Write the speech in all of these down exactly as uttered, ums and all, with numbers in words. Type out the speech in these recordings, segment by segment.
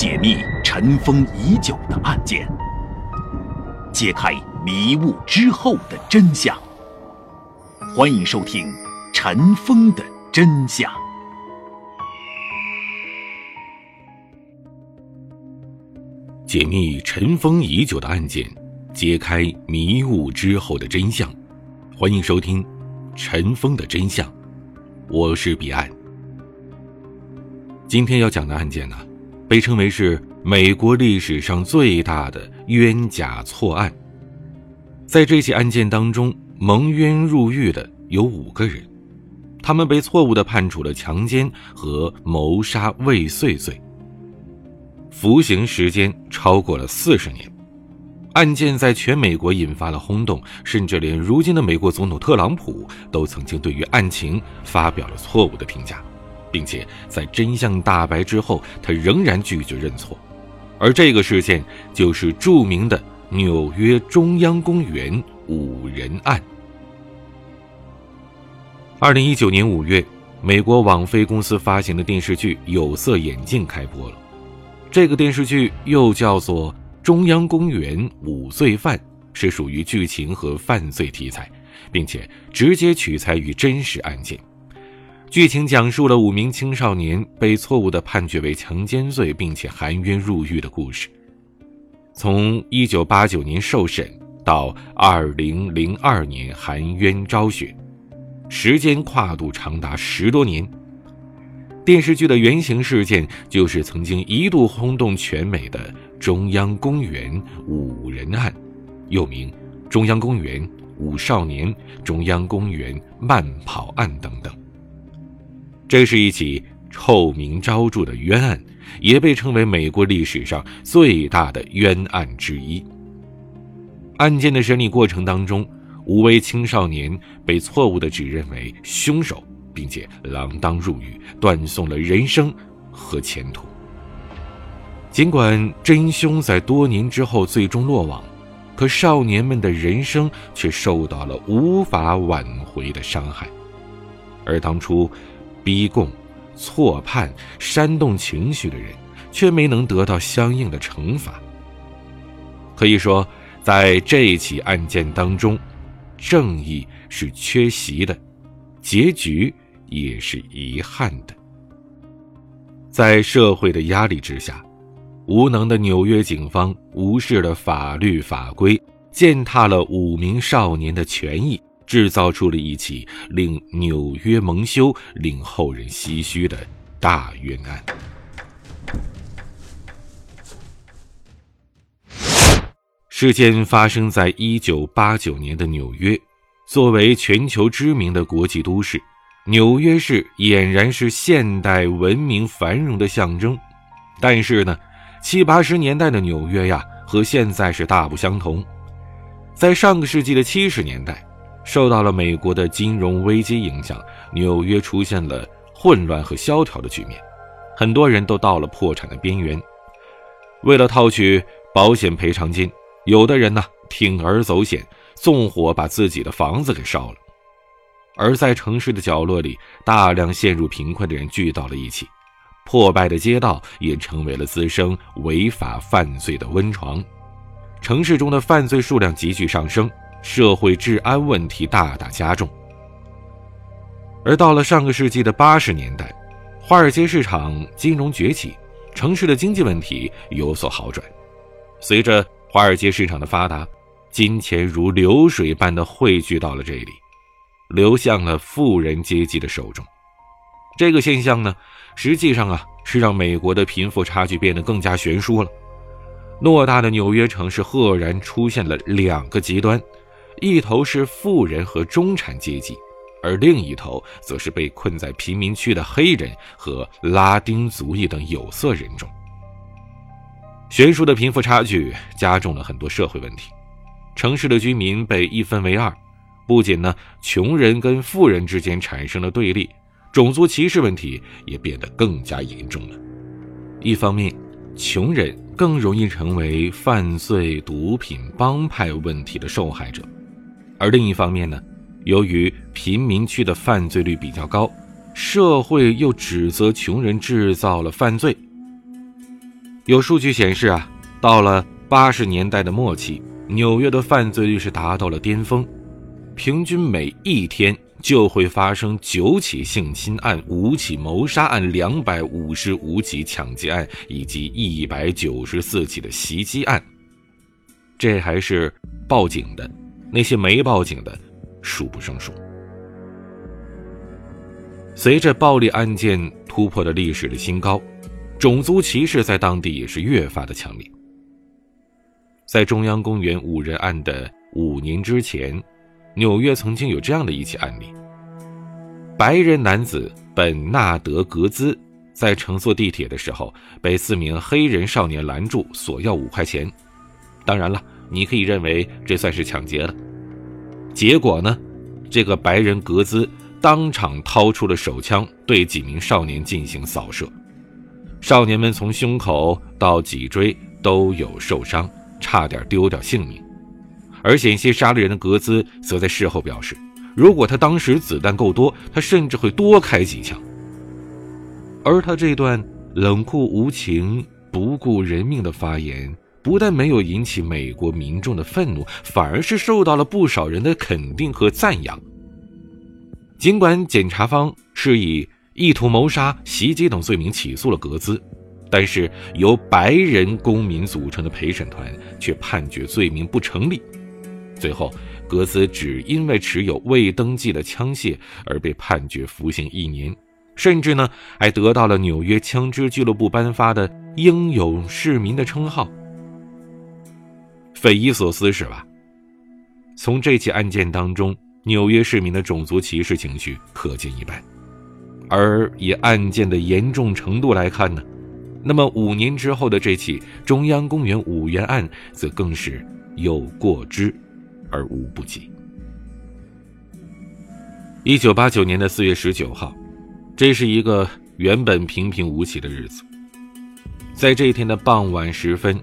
解密尘封已久的案件，揭开迷雾之后的真相。欢迎收听《尘封的真相》。解密尘封已久的案件，揭开迷雾之后的真相。欢迎收听《尘封的真相》，我是彼岸。今天要讲的案件呢、啊，被称为是美国历史上最大的冤假错案。在这起案件当中，蒙冤入狱的有五个人，他们被错误地判处了强奸和谋杀未遂罪。服刑时间超过了四十年，案件在全美国引发了轰动，甚至连如今的美国总统特朗普都曾经对于案情发表了错误的评价，并且在真相大白之后，他仍然拒绝认错。而这个事件就是著名的纽约中央公园五人案。二零一九年五月，美国网飞公司发行的电视剧《有色眼镜》开播了。这个电视剧又叫做《中央公园五罪犯》，是属于剧情和犯罪题材，并且直接取材于真实案件。剧情讲述了五名青少年被错误地判决为强奸罪并且含冤入狱的故事。从一九八九年受审到二零零二年含冤昭雪，时间跨度长达十多年。电视剧的原型事件就是曾经一度轰动全美的中央公园五人案，又名中央公园五少年、中央公园慢跑案等等。这是一起臭名昭著的冤案，也被称为美国历史上最大的冤案之一。案件的审理过程当中，五位青少年被错误地指认为凶手，并且锒铛入狱，断送了人生和前途。尽管真凶在多年之后最终落网，可少年们的人生却受到了无法挽回的伤害。而当初逼供、错判、煽动情绪的人，却没能得到相应的惩罚。可以说，在这起案件当中，正义是缺席的，结局也是遗憾的。在社会的压力之下，无能的纽约警方无视了法律法规，践踏了五名少年的权益，制造出了一起令纽约蒙羞、令后人唏嘘的大冤案。事件发生在一九八九年的纽约，作为全球知名的国际都市，纽约市俨然是现代文明繁荣的象征。但是呢，七八十年代的纽约呀，和现在是大不相同。在上个世纪的七十年代，受到了美国的金融危机影响，纽约出现了混乱和萧条的局面，很多人都到了破产的边缘。为了套取保险赔偿金，有的人呢铤而走险，纵火把自己的房子给烧了。而在城市的角落里，大量陷入贫困的人聚到了一起，破败的街道也成为了滋生违法犯罪的温床。城市中的犯罪数量急剧上升，社会治安问题大大加重。而到了上个世纪的八十年代，华尔街市场金融崛起，城市的经济问题有所好转。随着华尔街市场的发达，金钱如流水般的汇聚到了这里，流向了富人阶级的手中。这个现象呢，实际上啊，是让美国的贫富差距变得更加悬殊了。偌大的纽约城市赫然出现了两个极端，一头是富人和中产阶级，而另一头则是被困在贫民区的黑人和拉丁族裔等有色人种。悬殊的贫富差距加重了很多社会问题，城市的居民被一分为二，不仅呢，穷人跟富人之间产生了对立，种族歧视问题也变得更加严重了。一方面，穷人更容易成为犯罪、毒品、帮派问题的受害者，而另一方面呢，由于贫民区的犯罪率比较高，社会又指责穷人制造了犯罪。有数据显示啊，到了八十年代的末期，纽约的犯罪率是达到了巅峰，平均每一天就会发生九起性侵案、五起谋杀案、两百五十五起抢劫案以及一百九十四起的袭击案。这还是报警的，那些没报警的数不胜数。随着暴力案件突破了历史的新高，种族歧视在当地也是越发的强烈。在中央公园五人案的五年之前，纽约曾经有这样的一起案例：白人男子本纳德·格兹在乘坐地铁的时候，被四名黑人少年拦住，索要五块钱。当然了，你可以认为这算是抢劫了。结果呢，这个白人格兹当场掏出了手枪，对几名少年进行扫射。少年们从胸口到脊椎都有受伤，差点丢掉性命。而险些杀了人的格兹则在事后表示，如果他当时子弹够多，他甚至会多开几枪。而他这段冷酷无情、不顾人命的发言，不但没有引起美国民众的愤怒，反而是受到了不少人的肯定和赞扬。尽管检察方是以意图谋杀、袭击等罪名起诉了格兹，但是由白人公民组成的陪审团却判决罪名不成立。最后，格兹只因为持有未登记的枪械而被判决服刑一年，甚至呢，还得到了纽约枪支俱乐部颁发的英勇市民的称号。匪夷所思是吧？从这起案件当中，纽约市民的种族歧视情绪可见一斑。而以案件的严重程度来看呢，那么五年之后的这起中央公园五人案则更是有过之而无不及。一九八九年的四月十九号，这是一个原本平平无奇的日子。在这一天的傍晚时分，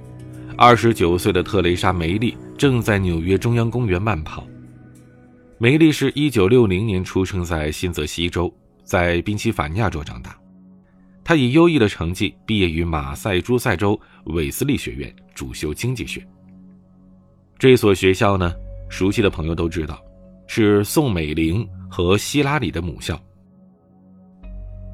二十九岁的特蕾莎·梅利正在纽约中央公园慢跑。梅利是一九六零年出生在新泽西州，在宾夕法尼亚州长大。他以优异的成绩毕业于马赛诸塞州韦斯利学院，主修经济学。这所学校呢，熟悉的朋友都知道，是宋美龄和希拉里的母校。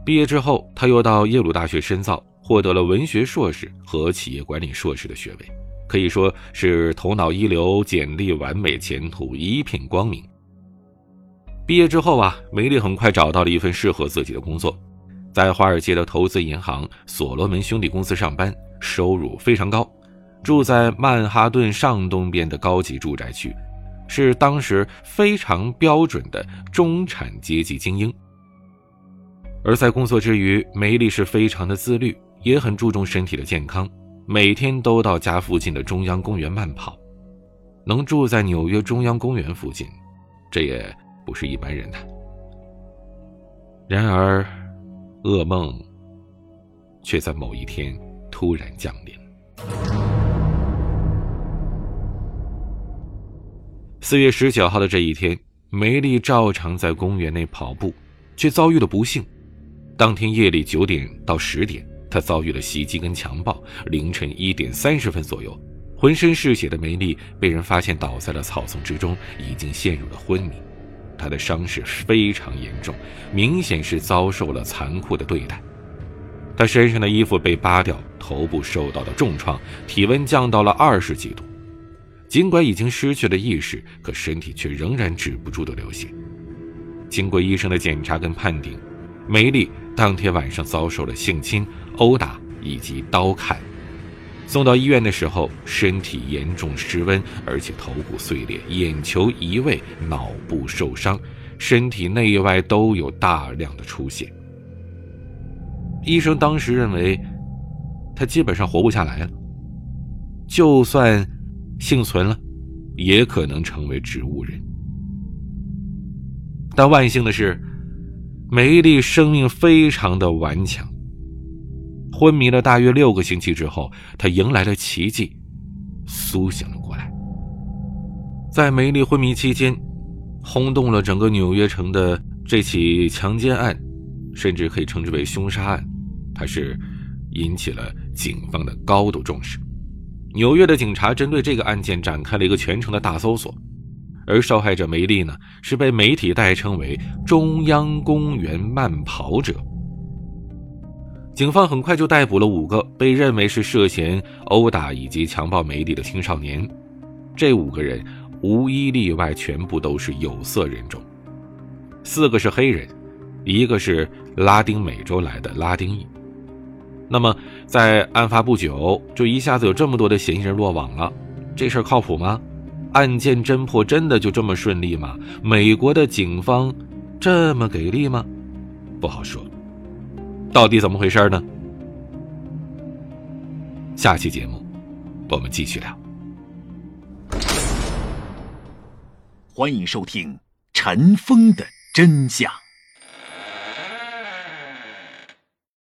毕业之后，他又到耶鲁大学深造，获得了文学硕士和企业管理硕士的学位，可以说是头脑一流，简历完美，前途一片光明。毕业之后啊，梅利很快找到了一份适合自己的工作，在华尔街的投资银行所罗门兄弟公司上班，收入非常高，住在曼哈顿上东边的高级住宅区，是当时非常标准的中产阶级精英。而在工作之余，梅利是非常的自律，也很注重身体的健康，每天都到家附近的中央公园慢跑。能住在纽约中央公园附近，这也不是一般人的。然而，噩梦却在某一天突然降临。四月十九号的这一天，梅利照常在公园内跑步，却遭遇了不幸。当天夜里九点到十点，他遭遇了袭击跟强暴。凌晨一点三十分左右，浑身是血的梅利被人发现倒在了草丛之中，已经陷入了昏迷。他的伤势非常严重，明显是遭受了残酷的对待。他身上的衣服被扒掉，头部受到了重创，体温降到了二十几度。尽管已经失去了意识，可身体却仍然止不住的流血。经过医生的检查跟判定，梅利当天晚上遭受了性侵、殴打以及刀砍。送到医院的时候，身体严重失温，而且头骨碎裂，眼球移位，脑部受伤，身体内外都有大量的出血。医生当时认为他基本上活不下来了，就算幸存了，也可能成为植物人。但万幸的是，梅丽生命非常的顽强。昏迷了大约六个星期之后，她迎来了奇迹，苏醒了过来。在梅丽昏迷期间，轰动了整个纽约城的这起强奸案，甚至可以称之为凶杀案，它是引起了警方的高度重视。纽约的警察针对这个案件展开了一个全城的大搜索，而受害者梅丽呢，是被媒体代称为中央公园慢跑者。警方很快就逮捕了五个被认为是涉嫌殴打以及强暴梅丽的青少年，这五个人无一例外全部都是有色人种，四个是黑人，一个是拉丁美洲来的拉丁裔。那么在案发不久就一下子有这么多的嫌疑人落网了，这事儿靠谱吗？案件侦破真的就这么顺利吗？美国的警方这么给力吗？不好说，到底怎么回事呢？下期节目我们继续聊。欢迎收听《尘封的真相》。